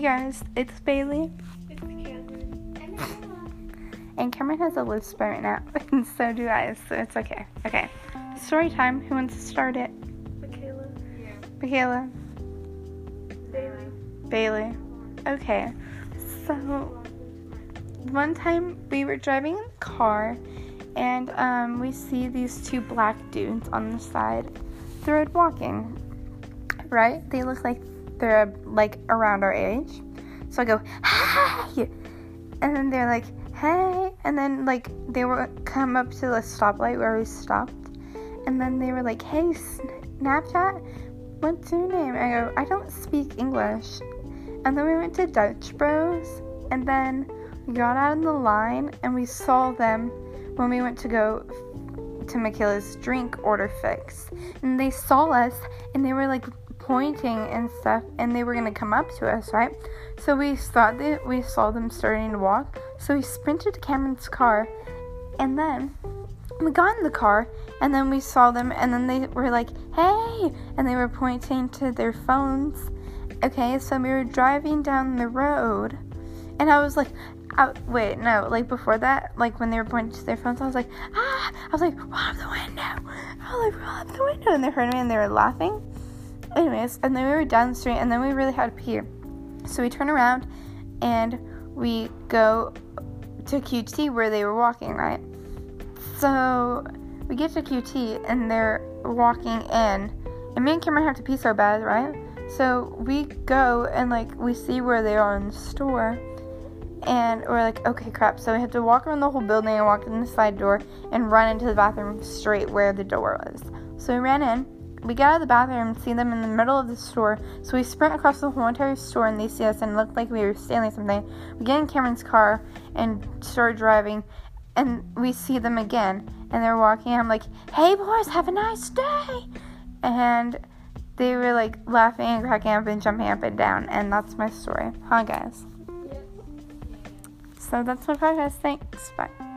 Hey guys, it's Bailey. It's Cameron. And Emma. And Cameron has a lisp right now, and so do I, so it's okay. Okay, story time. Who wants to start it? Michaela. Yeah. Michaela. Bailey. Okay, so one time we were driving in the car, and we see these two black dudes on the side of the road walking, right? They look like they're like around our age. So I go, hey! And then they're like, hey! And then like they were come up to the stoplight where we stopped. And then they were like, hey, Snapchat, what's your name? I go, I don't speak English. And then we went to Dutch Bros. And then we got out of the line and we saw them when we went to go to Michaela's drink order fix. And they saw us and they were like pointing and stuff, and they were gonna come up to us, right? So we thought that we saw them starting to walk, so we sprinted to Cameron's car, and then we got in the car, and then we saw them, and then they were like, hey, and they were pointing to their phones. Okay, so we were driving down the road, and I was like, before that, like, when they were pointing to their phones, I was like, ah, I was like, roll up the window, and they heard me, and they were laughing. Anyways, and then we were down the street, and then we really had to pee. So we turn around, and we go to QT where they were walking, right? So we get to QT, and they're walking in. And me and Cameron have to pee so bad, right? So we go, and, like, we see where they are in the store. And we're like, okay, crap. So we have to walk around the whole building and walk in the side door and run into the bathroom straight where the door was. So we ran in. We get out of the bathroom and see them in the middle of the store, so we sprint across the whole entire store, and they see us and looked like we were stealing something. We get in Cameron's car and start driving, and we see them again, and they're walking, and I'm like, hey boys, have a nice day, and they were like laughing and cracking up and jumping up and down, and that's my story, huh guys? So that's my podcast, thanks, bye.